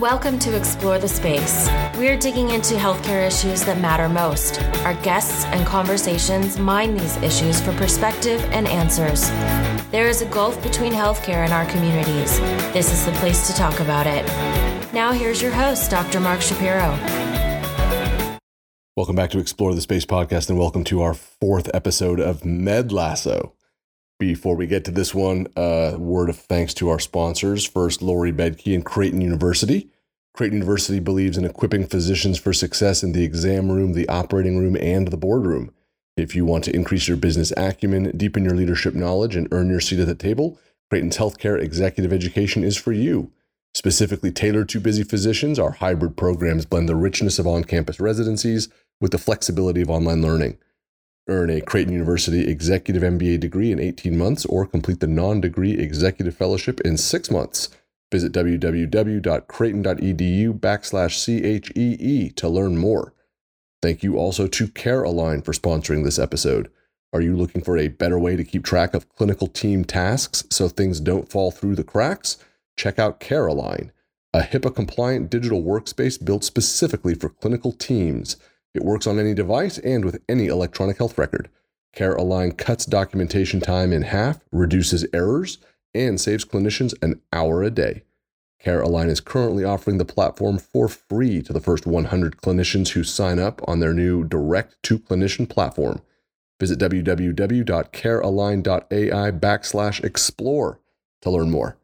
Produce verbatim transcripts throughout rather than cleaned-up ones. Welcome to Explore the Space. We're digging into healthcare issues that matter most. Our guests and conversations mine these issues for perspective and answers. There is a gulf between healthcare and our communities. This is the place to talk about it. Now here's your host, Doctor Mark Shapiro. Welcome back to Explore the Space podcast, and welcome to our fourth episode of MedLasso. Before we get to this one, a uh, word of thanks to our sponsors. First, Lori Bedke and Creighton University. Creighton University believes in equipping physicians for success in the exam room, the operating room, and the boardroom. If you want to increase your business acumen, deepen your leadership knowledge, and earn your seat at the table, Creighton's healthcare executive education is for you. Specifically tailored to busy physicians, our hybrid programs blend the richness of on-campus residencies with the flexibility of online learning. Earn a Creighton University Executive M B A degree in eighteen months or complete the non-degree Executive Fellowship in six months. Visit www.creighton.edu backslash CHEE to learn more. Thank you also to Care Align for sponsoring this episode. Are you looking for a better way to keep track of clinical team tasks so things don't fall through the cracks? Check out Care Align, a HIPAA-compliant digital workspace built specifically for clinical teams. It works on any device and with any electronic health record. Care Align cuts documentation time in half, reduces errors, and saves clinicians an hour a day. Care Align is currently offering the platform for free to the first one hundred clinicians who sign up on their new direct-to-clinician platform. Visit www.carealign.ai backslash explore to learn more.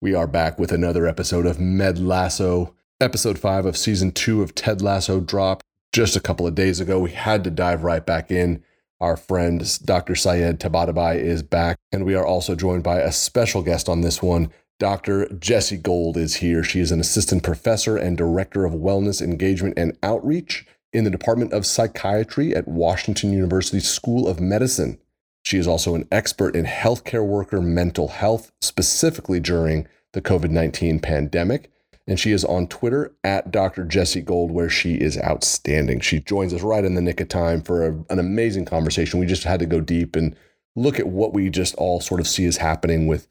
We are back with another episode of MedLasso. Episode five of Season two of Ted Lasso dropped just a couple of days ago. We had to dive right back in. Our friend Doctor Syed Tabatabai is back, and we are also joined by a special guest on this one. Doctor Jessie Gold is here. She is an assistant professor and director of wellness engagement and outreach in the Department of Psychiatry at Washington University School of Medicine. She is also an expert in healthcare worker mental health, specifically during the covid nineteen pandemic. And she is on Twitter at Doctor Jessie Gold, where she is outstanding. She joins us right in the nick of time for a, an amazing conversation. We just had to go deep and look at what we just all sort of see is happening with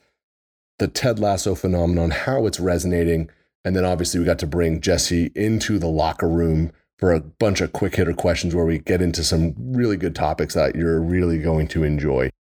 the Ted Lasso phenomenon, how it's resonating. And then obviously we got to bring Jessie into the locker room for a bunch of quick hitter questions where we get into some really good topics that you're really going to enjoy.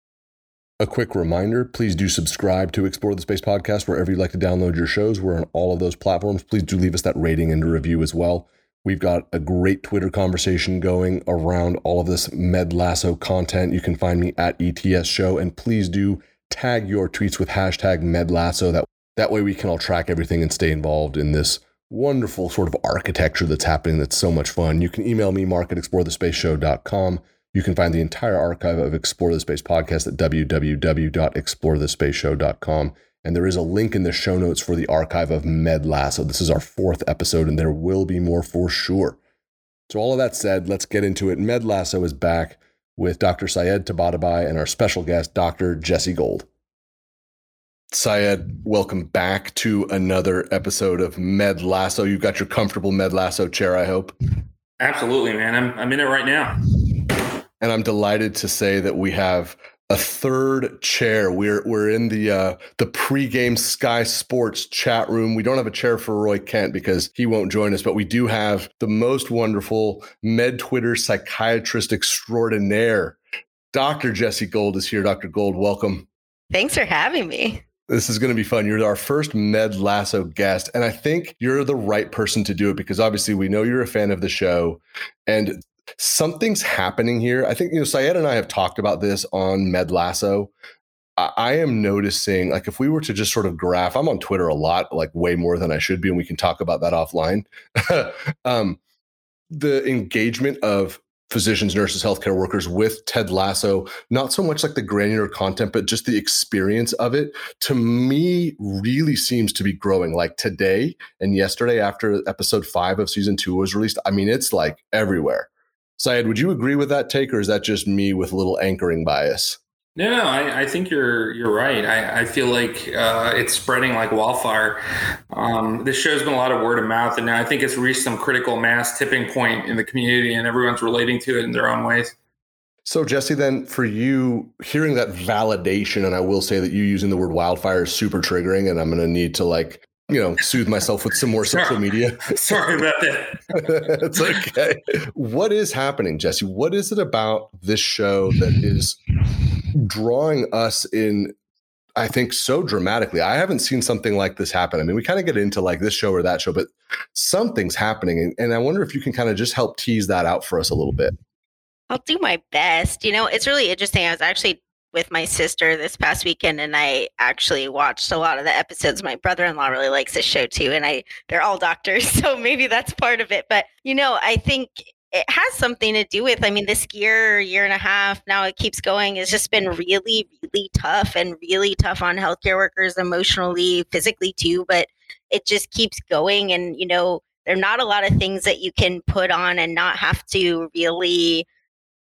A quick reminder, please do subscribe to Explore the Space podcast wherever you like to download your shows. We're on all of those platforms. Please do leave us that rating and review as well. We've got a great Twitter conversation going around all of this MedLasso content. You can find me at E T S Show, and please do tag your tweets with hashtag MedLasso. That, that way we can all track everything and stay involved in this wonderful sort of architecture that's happening that's so much fun. You can email me, Mark, at explore the space show dot com. You can find the entire archive of Explore the Space podcast at www dot explore the space show dot com. And there is a link in the show notes for the archive of MedLasso. This is our fourth episode, and there will be more for sure. So all of that said, let's get into it. MedLasso is back with Doctor Syed Tabatabai and our special guest, Doctor Jessie Gold. Syed, welcome back to another episode of MedLasso. You've got your comfortable MedLasso chair, I hope. Absolutely, man. I'm I'm in it right now. And I'm delighted to say that we have a third chair. We're we're in the uh, the pregame Sky Sports chat room. We don't have a chair for Roy Kent because he won't join us, but we do have the most wonderful Med Twitter psychiatrist extraordinaire. Doctor Jessie Gold is here. Doctor Gold, welcome. Thanks for having me. This is going to be fun. You're our first MedLasso guest, and I think you're the right person to do it because obviously we know you're a fan of the show, and something's happening here. I think, you know, Syed and I have talked about this on MedLasso. I, I am noticing, like, if we were to just sort of graph, I'm on Twitter a lot, like way more than I should be, and we can talk about that offline. um, the engagement of physicians, nurses, healthcare workers with Ted Lasso, not so much like the granular content, but just the experience of it, to me, really seems to be growing. Like today and yesterday after episode five of season two was released, I mean, it's like everywhere. Syed, would you agree with that take, or is that just me with a little anchoring bias? No, no, I, I think you're you're right. I, I feel like uh, it's spreading like wildfire. Um, this show's been a lot of word of mouth, and now I think it's reached some critical mass tipping point in the community, and everyone's relating to it in their own ways. So, Jessie, then for you, hearing that validation, and I will say that you using the word wildfire is super triggering, and I'm going to need to like you know, soothe myself with some more social media. Sorry about that. It's okay. What is happening, Jessie? What is it about this show that is drawing us in, I think, so dramatically? I haven't seen something like this happen. I mean, we kind of get into like this show or that show, but something's happening. And, and I wonder if you can kind of just help tease that out for us a little bit. I'll do my best. You know, it's really interesting. I was actually with my sister this past weekend, and I actually watched a lot of the episodes. My brother-in-law really likes this show too, and I they're all doctors, so maybe that's part of it. But, you know, I think it has something to do with, I mean, this year, year and a half, now it keeps going. It's just been really, really tough and really tough on healthcare workers emotionally, physically too, but it just keeps going. And, you know, there are not a lot of things that you can put on and not have to really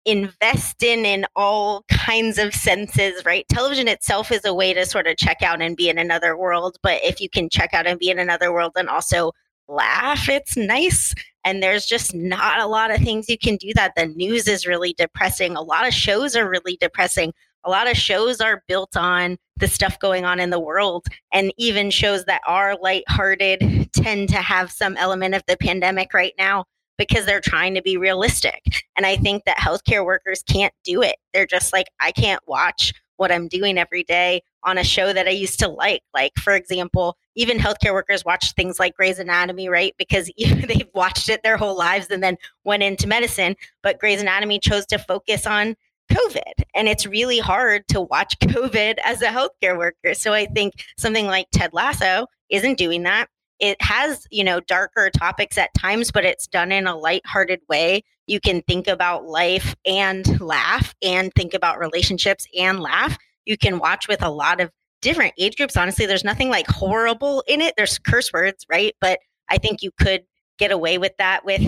invest in in all kinds of senses, right? Television itself is a way to sort of check out and be in another world. But if you can check out and be in another world and also laugh, it's nice. And there's just not a lot of things you can do that. The news is really depressing. A lot of shows are really depressing. A lot of shows are built on the stuff going on in the world. And even shows that are lighthearted tend to have some element of the pandemic right now, because they're trying to be realistic. And I think that healthcare workers can't do it. They're just like, I can't watch what I'm doing every day on a show that I used to like. Like, for example, even healthcare workers watch things like Grey's Anatomy, right? Because they've watched it their whole lives and then went into medicine. But Grey's Anatomy chose to focus on COVID. And it's really hard to watch COVID as a healthcare worker. So I think something like Ted Lasso isn't doing that. It has, you know, darker topics at times, but it's done in a lighthearted way. You can think about life and laugh, and think about relationships and laugh. You can watch with a lot of different age groups. Honestly, there's nothing like horrible in it. There's curse words, right? But I think you could get away with that with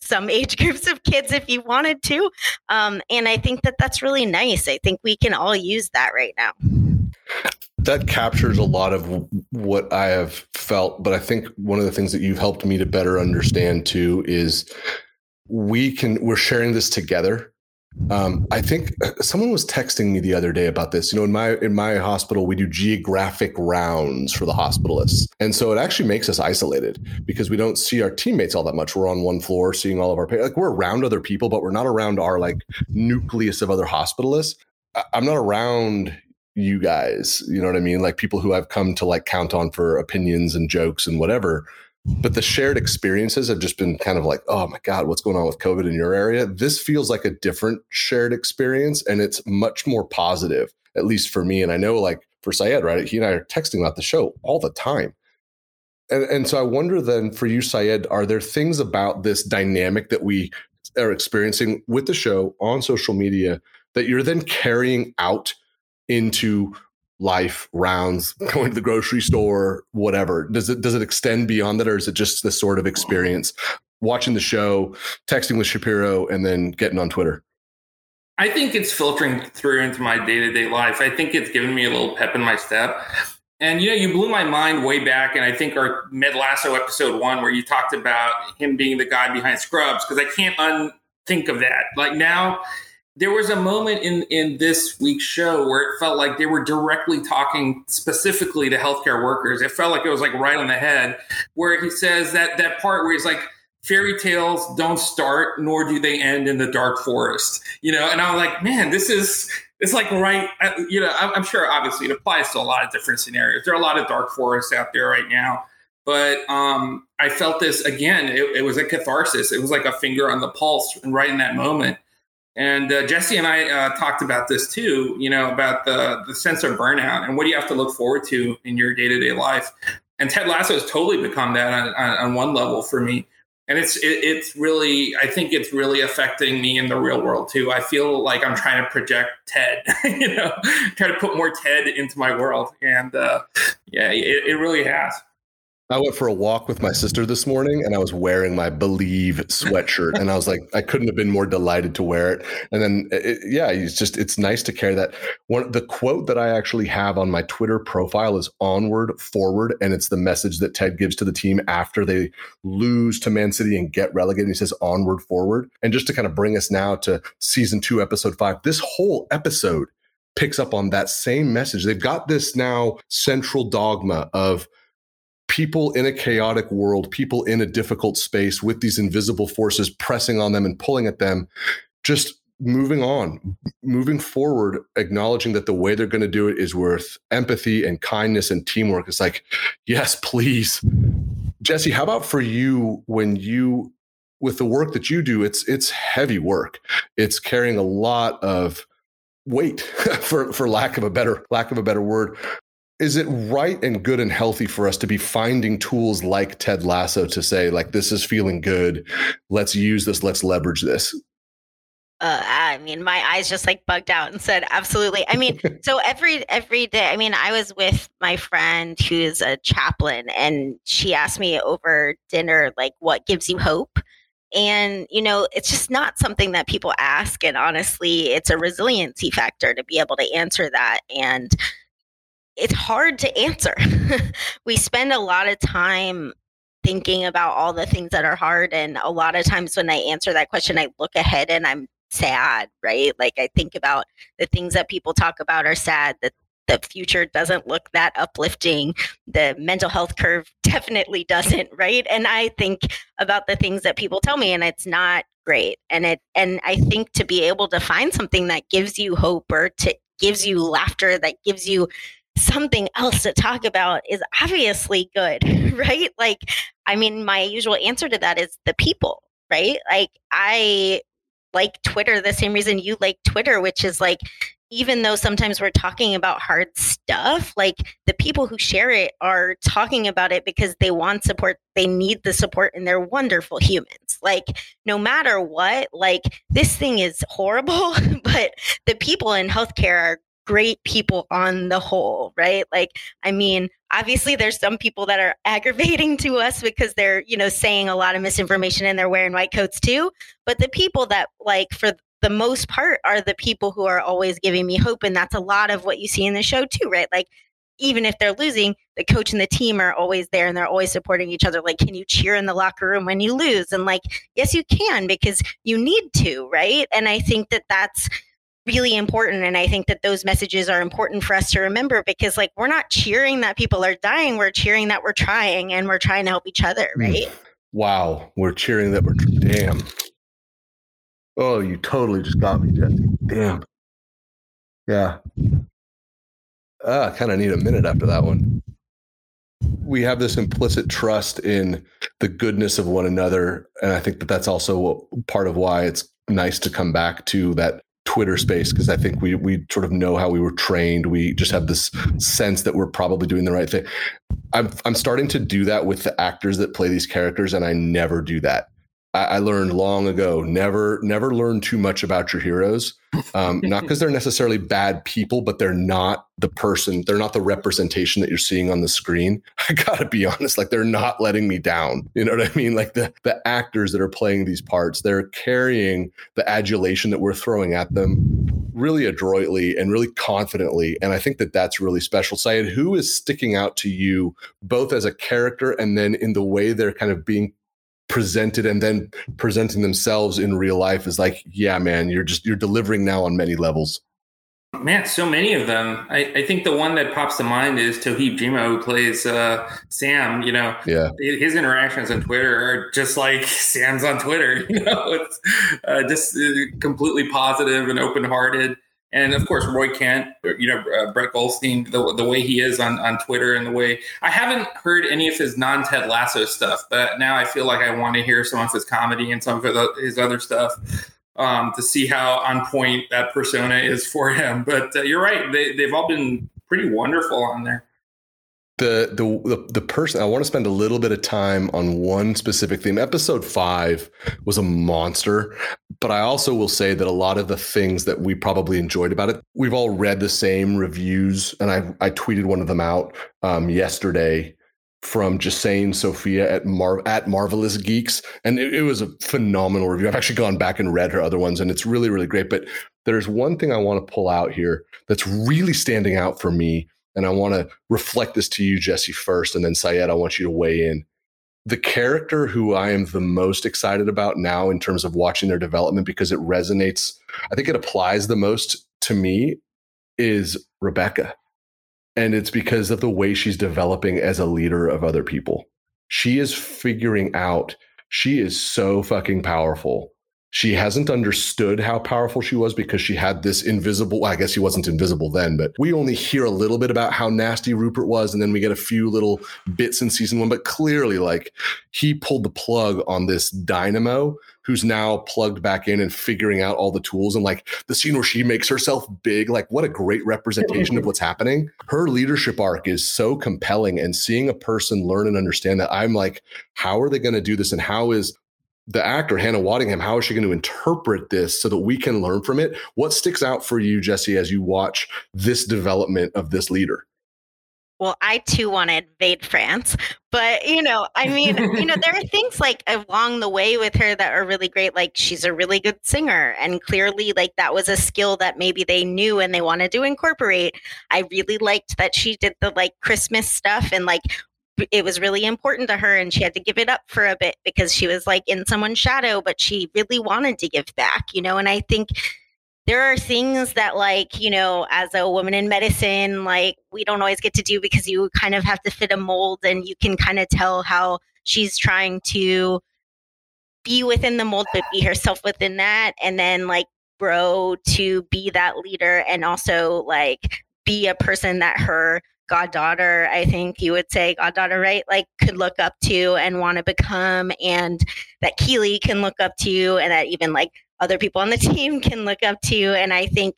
some age groups of kids if you wanted to. Um, and I think that that's really nice. I think we can all use that right now. That captures a lot of what I have felt, but I think one of the things that you've helped me to better understand too is we can, we're sharing this together. Um, I think someone was texting me the other day about this. You know, in my, in my hospital, we do geographic rounds for the hospitalists. And so it actually makes us isolated because we don't see our teammates all that much. We're on one floor seeing all of our, like we're around other people, but we're not around our like nucleus of other hospitalists. I, I'm not around you guys, you know what I mean? Like people who I've come to like count on for opinions and jokes and whatever, but the shared experiences have just been kind of like, oh my God, what's going on with COVID in your area? This feels like a different shared experience, and it's much more positive, at least for me. And I know like for Syed, right? He and I are texting about the show all the time. And, and so I wonder then for you, Syed, are there things about this dynamic that we are experiencing with the show on social media that you're then carrying out into life, rounds, going to the grocery store, whatever? Does it, does it extend beyond that? Or is it just this sort of experience watching the show, texting with Shapiro, and then getting on Twitter? I think it's filtering through into my day-to-day life. I think it's given me a little pep in my step. And, you know, you blew my mind way back. And I think our MedLasso episode one, where you talked about him being the guy behind Scrubs, because I can't unthink of that. Like now, there was a moment in, in this week's show where it felt like they were directly talking specifically to healthcare workers. It felt like it was like right on the head, where he says that that part where he's like, fairy tales don't start, nor do they end in the dark forest, you know? And I'm like, man, this is, it's like, right. You know, I'm sure obviously it applies to a lot of different scenarios. There are a lot of dark forests out there right now, but um, I felt this again, it, it was a catharsis. It was like a finger on the pulse and right in that moment. And uh, Jessie and I uh, talked about this too, you know, about the, the sense of burnout and what do you have to look forward to in your day-to-day life. And Ted Lasso has totally become that on, on, on one level for me. And it's, it, it's really, I think it's really affecting me in the real world too. I feel like I'm trying to project Ted, you know, try to put more Ted into my world. And uh, yeah, it, it really has. I went for a walk with my sister this morning, and I was wearing my Believe sweatshirt, and I was like, I couldn't have been more delighted to wear it. And then, it, yeah, it's just, it's nice to carry that. One, the quote that I actually have on my Twitter profile is "Onward, forward," and it's the message that Ted gives to the team after they lose to Man City and get relegated. He says, "Onward, forward," and just to kind of bring us now to season two, episode five. This whole episode picks up on that same message. They've got this now central dogma of people in a chaotic world, people in a difficult space with these invisible forces pressing on them and pulling at them, just moving on, moving forward, acknowledging that the way they're going to do it is with empathy and kindness and teamwork. It's like, yes, please. Jessie, how about for you when you, with the work that you do, it's it's heavy work. It's carrying a lot of weight, for for lack of a better lack of a better word. Is it right and good and healthy for us to be finding tools like Ted Lasso to say, like, this is feeling good, let's use this, let's leverage this? Uh, I mean, my eyes just like bugged out and said, absolutely. I mean, so every, every day, I mean, I was with my friend who's a chaplain, and she asked me over dinner, like, what gives you hope? And, you know, it's just not something that people ask. And honestly, it's a resiliency factor to be able to answer that. And it's hard to answer. We spend a lot of time thinking about all the things that are hard. And a lot of times when I answer that question, I look ahead and I'm sad, right? Like, I think about the things that people talk about are sad, that the future doesn't look that uplifting. The mental health curve definitely doesn't, right? And I think about the things that people tell me, and it's not great. And it, and I think to be able to find something that gives you hope, or to gives you laughter, that gives you something else to talk about, is obviously good, right? Like, I mean, my usual answer to that is the people, right? Like, I like Twitter the same reason you like Twitter, which is like, even though sometimes we're talking about hard stuff, like, the people who share it are talking about it because they want support, they need the support, and they're wonderful humans. Like, no matter what, like, this thing is horrible, but the people in healthcare are great people on the whole, right? Like, I mean, obviously there's some people that are aggravating to us because they're, you know, saying a lot of misinformation and they're wearing white coats too. But the people that, like, for the most part are the people who are always giving me hope. And that's a lot of what you see in the show too, right? Like, even if they're losing, the coach and the team are always there and they're always supporting each other. Like, can you cheer in the locker room when you lose? And like, yes, you can, because you need to, right? And I think that that's really important. And I think that those messages are important for us to remember, because like, we're not cheering that people are dying. We're cheering that we're trying, and we're trying to help each other. Right. Wow. We're cheering that we're, tr- damn. Oh, you totally just got me, Jessie. Damn. Yeah. Ah, I kind of need a minute after that one. We have this implicit trust in the goodness of one another. And I think that that's also what, part of why it's nice to come back to that Twitter space, because I think we we sort of know how we were trained. We just have this sense that we're probably doing the right thing. I'm I'm starting to do that with the actors that play these characters, and I never do that. I, I learned long ago, never never learn too much about your heroes. Um, not because they're necessarily bad people, but they're not the person. They're not the representation that you're seeing on the screen. I gotta be honest, like, they're not letting me down. You know what I mean? Like, the the actors that are playing these parts, they're carrying the adulation that we're throwing at them really adroitly and really confidently. And I think that that's really special. Syed, who is sticking out to you both as a character and then in the way they're kind of being presented and then presenting themselves in real life, is like, yeah, man, you're just, you're delivering now on many levels? Man, so many of them. I, I think the one that pops to mind is Toheeb Jima, who plays uh, Sam. You know, yeah. His interactions on Twitter are just like Sam's on Twitter. You know, it's uh, just completely positive and open-hearted. And of course, Roy Kent, you know, uh, Brett Goldstein, the the way he is on, on Twitter, and the way, I haven't heard any of his non-Ted Lasso stuff, but now I feel like I want to hear some of his comedy and some of his other stuff um, to see how on point that persona is for him. But uh, you're right. They, they've all been pretty wonderful on there. The, the the the person, I want to spend a little bit of time on one specific theme. Episode five was a monster, but I also will say that a lot of the things that we probably enjoyed about it, we've all read the same reviews, and I I tweeted one of them out um, yesterday from Jessane Sophia at Mar at Marvelous Geeks, and it, it was a phenomenal review. I've actually gone back and read her other ones, and it's really really great. But there's one thing I want to pull out here that's really standing out for me. And I want to reflect this to you, Jessie, first, and then Syed, I want you to weigh in. The character who I am the most excited about now in terms of watching their development, because it resonates, I think it applies the most to me, is Rebecca. And it's because of the way she's developing as a leader of other people. She is figuring out, she is so fucking powerful. She hasn't understood how powerful she was because she had this invisible, well, I guess she wasn't invisible then, but we only hear a little bit about how nasty Rupert was. And then we get a few little bits in season one, but clearly like he pulled the plug on this dynamo who's now plugged back in and figuring out all the tools. And like the scene where she makes herself big, like what a great representation of what's happening. Her leadership arc is so compelling, and seeing a person learn and understand that, I'm like, how are they going to do this? And how is the actor, Hannah Waddingham, how is she going to interpret this so that we can learn from it? What sticks out for you, Jessie, as you watch this development of this leader? Well, I too want to invade France, but, you know, I mean, you know, there are things like along the way with her that are really great. Like she's a really good singer, and clearly like that was a skill that maybe they knew and they wanted to incorporate. I really liked that she did the like Christmas stuff, and like it was really important to her, and she had to give it up for a bit because she was like in someone's shadow, but she really wanted to give back, you know? And I think there are things that like, you know, as a woman in medicine, like we don't always get to do because you kind of have to fit a mold, and you can kind of tell how she's trying to be within the mold, but be herself within that. And then like grow to be that leader, and also like be a person that her goddaughter, I think you would say goddaughter, right? Like could look up to and want to become, and that Keely can look up to, and that even like other people on the team can look up to. And I think,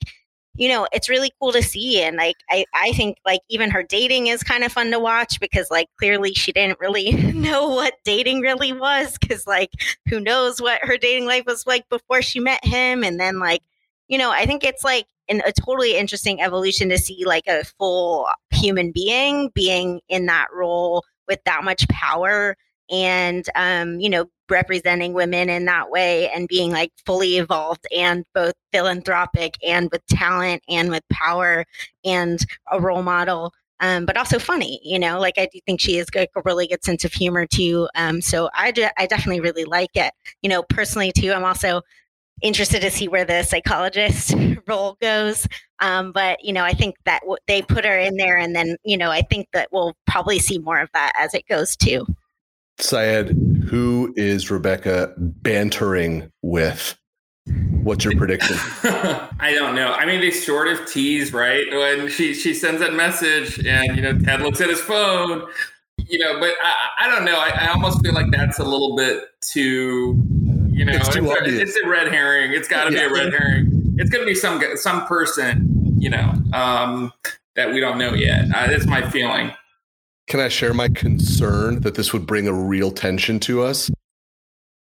you know, it's really cool to see. And like, I, I think like even her dating is kind of fun to watch, because like clearly she didn't really know what dating really was, because like who knows what her dating life was like before she met him. And then like, you know, I think it's like in a totally interesting evolution to see like a full human being being in that role with that much power, and, um, you know, representing women in that way, and being like fully evolved and both philanthropic and with talent and with power and a role model, um, but also funny, you know, like I do think she has like a really good sense of humor too. Um, so I, de- I definitely really like it, you know, personally too. I'm also interested to see where the psychologist role goes. Um, but, you know, I think that w- they put her in there, and then, you know, I think that we'll probably see more of that as it goes too. Syed, who is Rebecca bantering with? What's your prediction? I don't know. I mean, they sort of tease, right? When she, she sends that message and, you know, Ted looks at his phone, you know, but I, I don't know. I, I almost feel like that's a little bit too... You know, it's, it's, a, it's a red herring. It's got to yeah. be a red herring. It's going to be some some person, you know, um, that we don't know yet. Uh, that's my feeling. Can I share my concern that this would bring a real tension to us?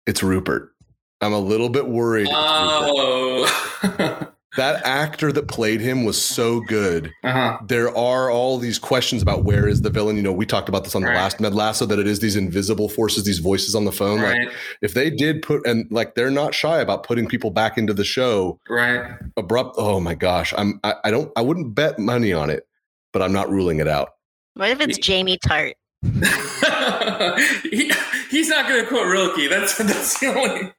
It's Rupert. I'm a little bit worried. Oh. That actor that played him was so good. Uh-huh. There are all these questions about where is the villain. You know, we talked about this on the right. last MedLasso, that it is these invisible forces, these voices on the phone. Right. Like if they did put, and like they're not shy about putting people back into the show. Right. Abrupt. Oh my gosh. I'm. I, I don't. I wouldn't bet money on it, but I'm not ruling it out. What if it's Jamie Tart? he, he's not going to quote Rilke. That's that's the only.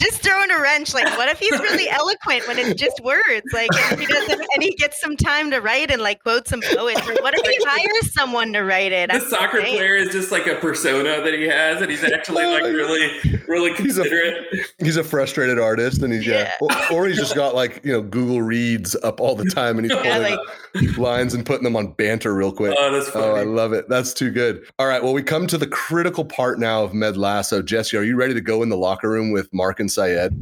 Just throwing a wrench. Like, what if he's really eloquent when it's just words? Like, if he doesn't, and he gets some time to write and like quote some poets. Or what if he hires someone to write it? The I'm soccer saying. player is just like a persona that he has, and he's actually like really, really considerate. He's a, he's a frustrated artist, and he's yeah, yeah. Or, or he's just got like, you know, Google Reads up all the time, and he's pulling yeah, like, lines and putting them on banter real quick. Oh, that's funny. Oh, I love it. That's too good. All right, well, we come to the critical part now of MedLasso. Jessie, are you ready to go in the locker room with Mark and Syed?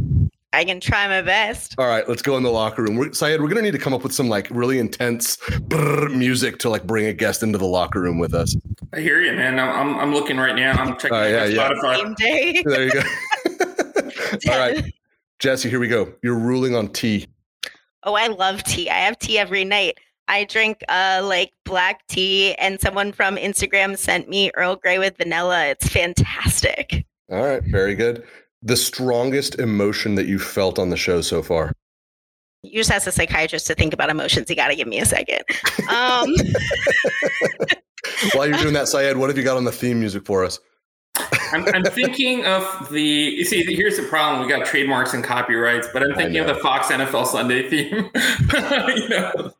I can try my best. All right, let's go in the locker room. We're, Syed, we're going to need to come up with some like really intense music to like bring a guest into the locker room with us. I hear you, man. I'm I'm looking right now. I'm checking uh, yeah, yeah. Spotify. Same day. There you go. All right, Jessie, here we go. You're ruling on tea. Oh, I love tea. I have tea every night. I drink uh, like black tea, and someone from Instagram sent me Earl Grey with vanilla. It's fantastic. All right. Very good. The strongest emotion that you felt on the show so far? You just asked a psychiatrist to think about emotions. You got to give me a second. Um. While you're doing that, Syed, what have you got on the theme music for us? I'm, I'm thinking of the, you see, here's the problem. We got trademarks and copyrights, but I'm thinking of the Fox N F L Sunday theme. You know?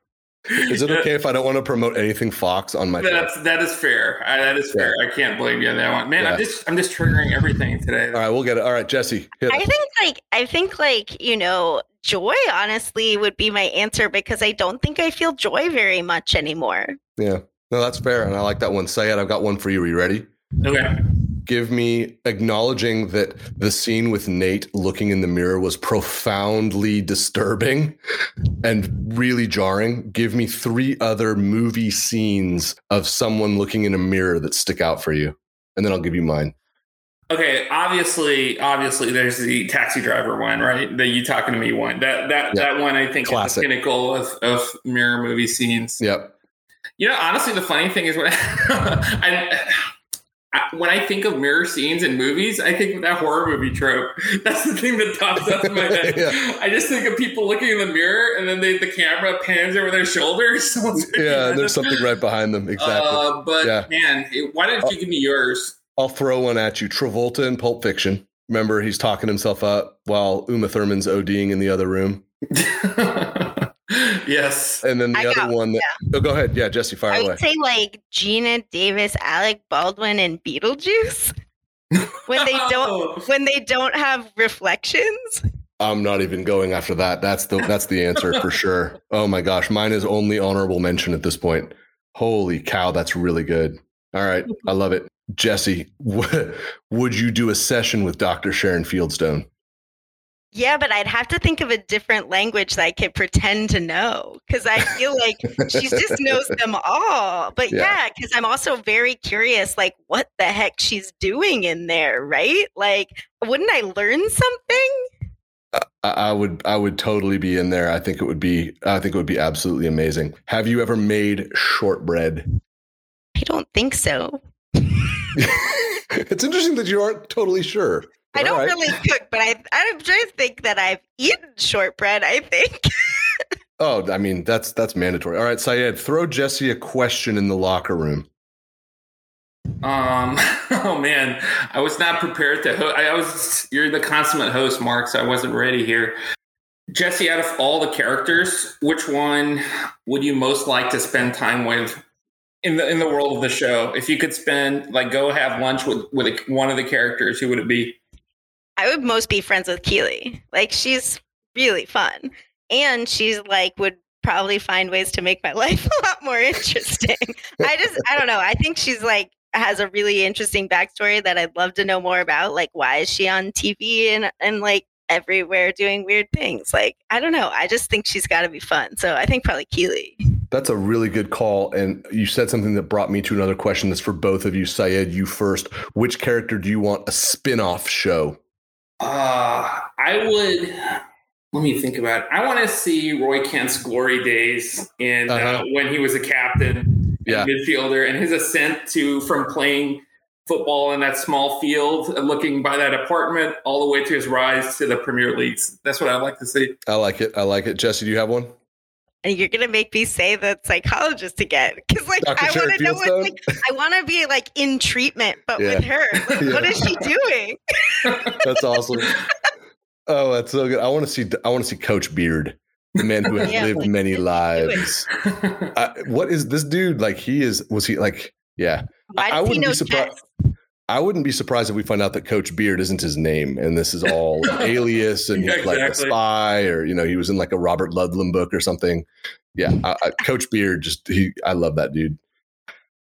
Is it okay if I don't want to promote anything Fox on my That's show? That is fair. I, that is fair. Yeah. I can't blame you on that one. Man, yeah. I'm just I'm just triggering everything today. All right, we'll get it. All right, Jessie. I us. think like I think like, you know, joy honestly would be my answer because I don't think I feel joy very much anymore. Yeah. No, that's fair. And I like that one. Syed, I've got one for you. Are you ready? Okay. Give me acknowledging that the scene with Nate looking in the mirror was profoundly disturbing and really jarring. Give me three other movie scenes of someone looking in a mirror that stick out for you. And then I'll give you mine. Okay. Obviously, obviously there's the taxi driver one, right? The You Talking to Me one. That, that, yep. that one, I think, classic. Is the pinnacle of, of mirror movie scenes. Yep. You know, honestly, the funny thing is when I... When I think of mirror scenes in movies, I think of that horror movie trope. That's the thing that pops up in my head. Yeah. I just think of people looking in the mirror, and then they, the camera pans over their shoulders. Yeah, there's something right behind them. Exactly. Uh, but, yeah. man, it, why don't you I'll, give me yours? I'll throw one at you. Travolta in Pulp Fiction. Remember, he's talking himself up while Uma Thurman's ODing in the other room. Yes. And then the I other got, one. That, yeah. Oh, go ahead. Yeah, Jessie, fire I away. I would say like Gina Davis, Alec Baldwin, and Beetlejuice when they don't when they don't have reflections. I'm not even going after that. That's the that's the answer for sure. Oh my gosh, mine is only honorable mention at this point. Holy cow, that's really good. All right, I love it. Jessie, what, would you do a session with Doctor Sharon Fieldstone? Yeah, but I'd have to think of a different language that I could pretend to know because I feel like she just knows them all. But yeah, because yeah, I'm also very curious, like what the heck she's doing in there, right? Like, wouldn't I learn something? I, I would. I would totally be in there. I think it would be. I think it would be absolutely amazing. Have you ever made shortbread? I don't think so. It's interesting that you aren't totally sure. I don't right. really cook, but I, I'm trying to think that I've eaten shortbread, I think. Oh, I mean, that's that's mandatory. All right, Syed, throw Jessie a question in the locker room. Um. Oh, man. I was not prepared to host. I, I was, you're the consummate host, Mark, so I wasn't ready here. Jessie, out of all the characters, which one would you most like to spend time with? In the in the world of the show, if you could spend, like, go have lunch with, with a, one of the characters, who would it be? I would most be friends with Keely. Like, she's really fun. And she's, like, would probably find ways to make my life a lot more interesting. I just, I don't know. I think she's, like, has a really interesting backstory that I'd love to know more about. Like, why is she on T V and, and like, everywhere doing weird things? Like, I don't know. I just think she's got to be fun. So I think probably Keely. That's a really good call. And you said something that brought me to another question that's for both of you. Syed, you first. Which character do you want a spin-off show? Uh, I would, let me think about it. I want to see Roy Kent's glory days in uh-huh. uh, when he was a captain, yeah. midfielder, and his ascent to from playing football in that small field, looking by that apartment, all the way to his rise to the Premier Leagues. That's what I like to see. I like it. I like it. Jessie, do you have one? And you're going to make me say the psychologist again. Because, like, Doctor I want to know what, like, I want to be, like, in treatment, but yeah. with her. Like, yeah. what is she doing? That's awesome. Oh, that's so good. I want to see, I want to see Coach Beard, the man who has yeah, lived like, many lives. I, what is this dude? Like, he is, was he, like, yeah. Why I, I wouldn't be surprised. I wouldn't be surprised if we find out that Coach Beard isn't his name and this is all an alias and he's exactly. like a spy or, you know, he was in like a Robert Ludlum book or something. Yeah. I, I, Coach Beard, just he, I love that dude.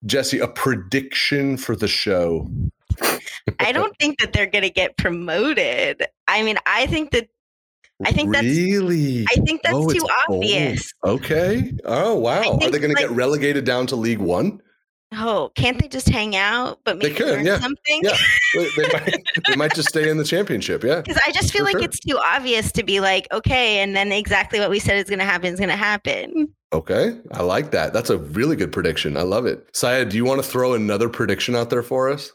Jessie, a prediction for the show. I don't think that they're going to get promoted. I mean, I think that, I think that's really, I think that's oh, too obvious. Old. Okay. Oh, wow. Are they going like, to get relegated down to League One? Oh, can't they just hang out? But maybe they could, learn yeah. something. Yeah. They, might, they might just stay in the championship. Yeah, because I just feel For like sure. it's too obvious to be like, okay, and then exactly what we said is going to happen is going to happen. Okay, I like that. That's a really good prediction. I love it. Syed, do you want to throw another prediction out there for us?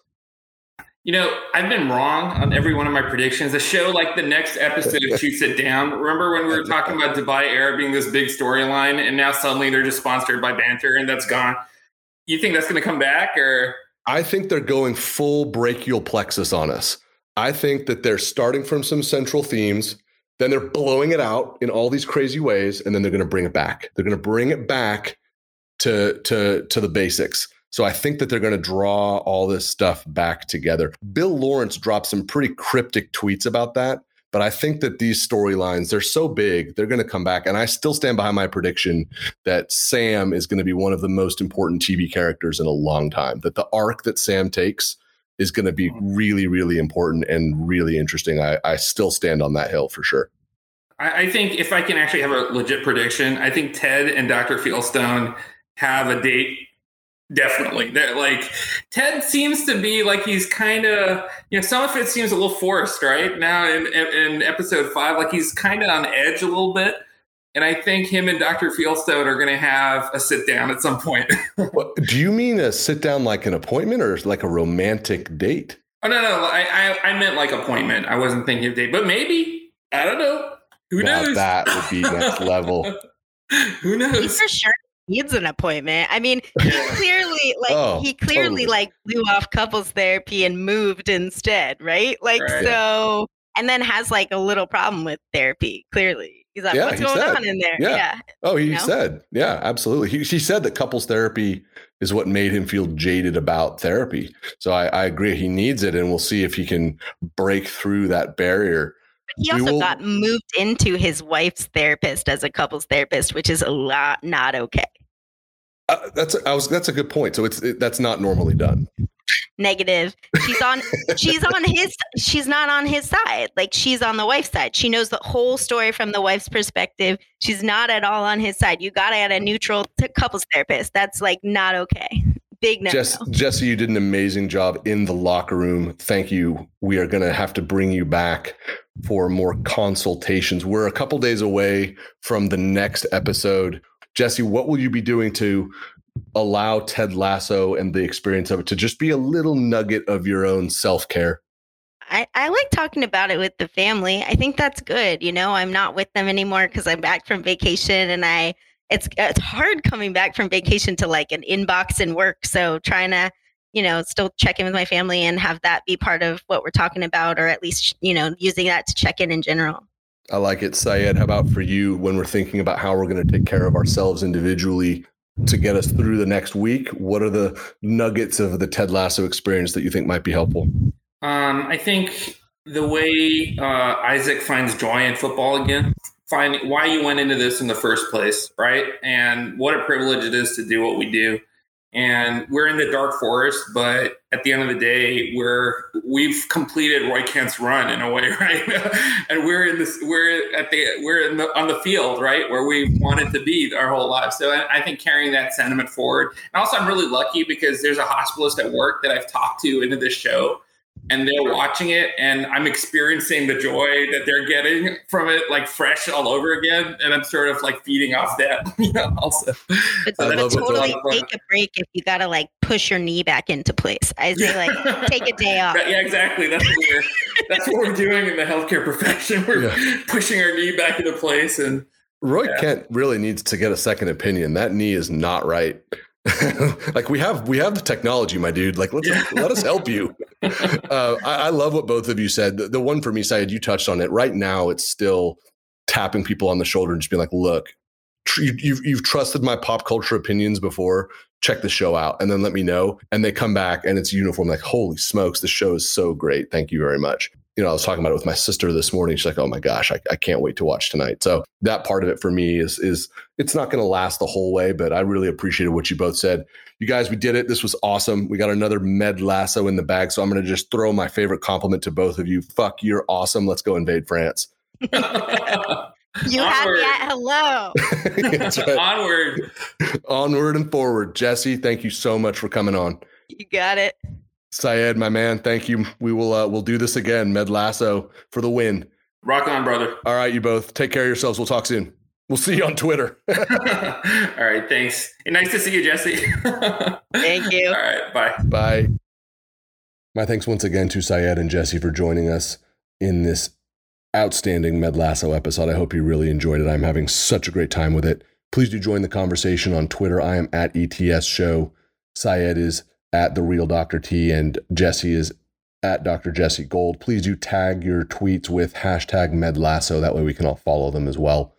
You know, I've been wrong on every one of my predictions. The show, like the next episode of Shoots It Down. Remember when we were talking about Dubai Air being this big storyline, and now suddenly they're just sponsored by Banter, and that's gone. You think that's going to come back, or I think they're going full brachial plexus on us. I think that they're starting from some central themes, then they're blowing it out in all these crazy ways, and then they're going to bring it back. They're going to bring it back to, to, to the basics. So I think that they're going to draw all this stuff back together. Bill Lawrence dropped some pretty cryptic tweets about that, but I think that these storylines, they're so big, they're going to come back. And I still stand behind my prediction that Sam is going to be one of the most important T V characters in a long time, that the arc that Sam takes is going to be really, really important and really interesting. I, I still stand on that hill for sure. I, I think if I can actually have a legit prediction, I think Ted and Doctor Fieldstone have a date. Definitely. They're like, Ted seems to be like, he's kind of, you know, some of it seems a little forced right now in, in, in episode five, like he's kind of on edge a little bit. And I think him and Doctor Fieldstone are going to have a sit down at some point. What, do you mean a sit down, like an appointment or like a romantic date? Oh, no, no. I, I, I meant like appointment. I wasn't thinking of date, but maybe, I don't know. Who now knows? That would be next level. Who knows? For sure. Needs an appointment. I mean, he clearly, like, oh, he clearly, totally. like, blew off couples therapy and moved instead, right? Like, right. so, and then has like a little problem with therapy. Clearly, he's like, yeah, "What's he going said. on in there?" Yeah. yeah. Oh, he you know? said, "Yeah, absolutely." He, he said that couples therapy is what made him feel jaded about therapy. So I, I agree, he needs it, and we'll see if he can break through that barrier. He also will, got moved into his wife's therapist as a couples therapist, which is a lot not okay. Uh, that's I was that's a good point. So it's it, that's not normally done. Negative. She's on. she's on his. She's not on his side. Like she's on the wife's side. She knows the whole story from the wife's perspective. She's not at all on his side. You got to add a neutral t- couples therapist. That's like not okay. Big no. Jess, Jessie, you did an amazing job in the locker room. Thank you. We are going to have to bring you back for more consultations. We're a couple days away from the next episode. Jessie, what will you be doing to allow Ted Lasso and the experience of it to just be a little nugget of your own self-care? I, I like talking about it with the family. I think that's good. You know, I'm not with them anymore because I'm back from vacation and I It's it's hard coming back from vacation to like an inbox and work. So trying to, you know, still check in with my family and have that be part of what we're talking about, or at least, you know, using that to check in in general. I like it. Syed, how about for you when we're thinking about how we're going to take care of ourselves individually to get us through the next week? What are the nuggets of the Ted Lasso experience that you think might be helpful? Um, I think the way uh, Isaac finds joy in football again. Finding why you went into this in the first place, right? And what a privilege it is to do what we do. And we're in the dark forest, but at the end of the day, we're we've completed Roy Kent's run in a way, right? And we're in this, we're at the, we're in the, on the field, right, where we wanted to be our whole lives. So I, I think carrying that sentiment forward. And also, I'm really lucky because there's a hospitalist at work that I've talked to into this show. And they're watching it, and I'm experiencing the joy that they're getting from it, like fresh all over again. And I'm sort of like feeding off that, you know, also. But so totally take a break if you got to like push your knee back into place. I say like, take a day off. Yeah, exactly. That's what we're, that's what we're doing in the healthcare profession. We're yeah. pushing our knee back into place. And Roy yeah. Kent really needs to get a second opinion. That knee is not right. Like we have, we have the technology, my dude, like, let's, yeah. let us help you. Uh, I, I love what both of you said. The, the one for me, Syed, you touched on it right now. It's still tapping people on the shoulder and just being like, look, tr- you've, you've trusted my pop culture opinions before, check the show out and then let me know. And they come back and it's uniform. Like, holy smokes, the show is so great. Thank you very much. You know, I was talking about it with my sister this morning. She's like, oh my gosh, I, I can't wait to watch tonight. So that part of it for me is, is it's not going to last the whole way, but I really appreciated what you both said. You guys, we did it. This was awesome. We got another Med Lasso in the bag. So I'm going to just throw my favorite compliment to both of you. Fuck, you're awesome. Let's go invade France. You have yet. Hello. Right. Onward. Onward and forward. Jessie, thank you so much for coming on. You got it. Syed, my man, thank you. We will uh, we'll do this again. Med Lasso for the win. Rock on, brother. All right, you both. Take care of yourselves. We'll talk soon. We'll see you on Twitter. All right, thanks. And nice to see you, Jessie. Thank you. All right, bye. Bye. My thanks once again to Syed and Jessie for joining us in this outstanding Med Lasso episode. I hope you really enjoyed it. I'm having such a great time with it. Please do join the conversation on Twitter. I am at E T S Show. Syed is at The Real Doctor T, and Jessie is at Doctor Jessie Gold. Please do tag your tweets with hashtag MedLasso. That way we can all follow them as well.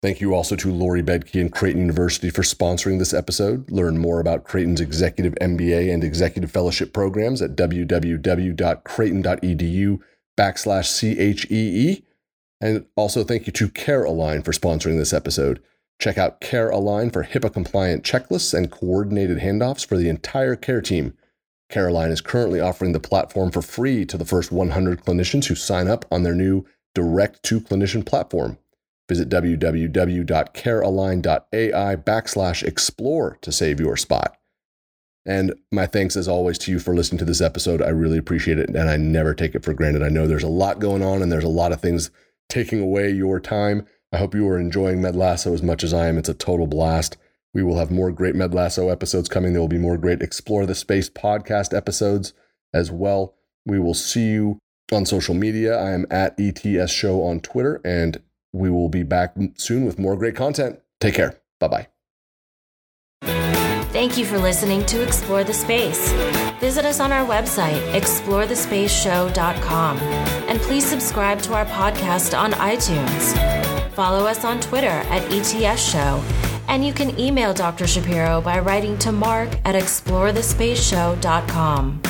Thank you also to Lori Bedke and Creighton University for sponsoring this episode. Learn more about Creighton's Executive M B A and Executive Fellowship programs at www.creighton.edu backslash C-H-E-E. And also thank you to Care Align for sponsoring this episode. Check out Care Align for HIPAA-compliant checklists and coordinated handoffs for the entire care team. Care Align is currently offering the platform for free to the first one hundred clinicians who sign up on their new direct-to-clinician platform. Visit www.carealign.ai backslash explore to save your spot. And my thanks, as always, to you for listening to this episode. I really appreciate it, and I never take it for granted. I know there's a lot going on, and there's a lot of things taking away your time. I hope you are enjoying MedLasso as much as I am. It's a total blast. We will have more great MedLasso episodes coming. There will be more great Explore the Space podcast episodes as well. We will see you on social media. I am at E T S Show on Twitter, and we will be back soon with more great content. Take care. Bye-bye. Thank you for listening to Explore the Space. Visit us on our website, explore the space show dot com, and please subscribe to our podcast on iTunes. Follow us on Twitter at E T S Show, and you can email Doctor Shapiro by writing to mark at explore the space show dot com.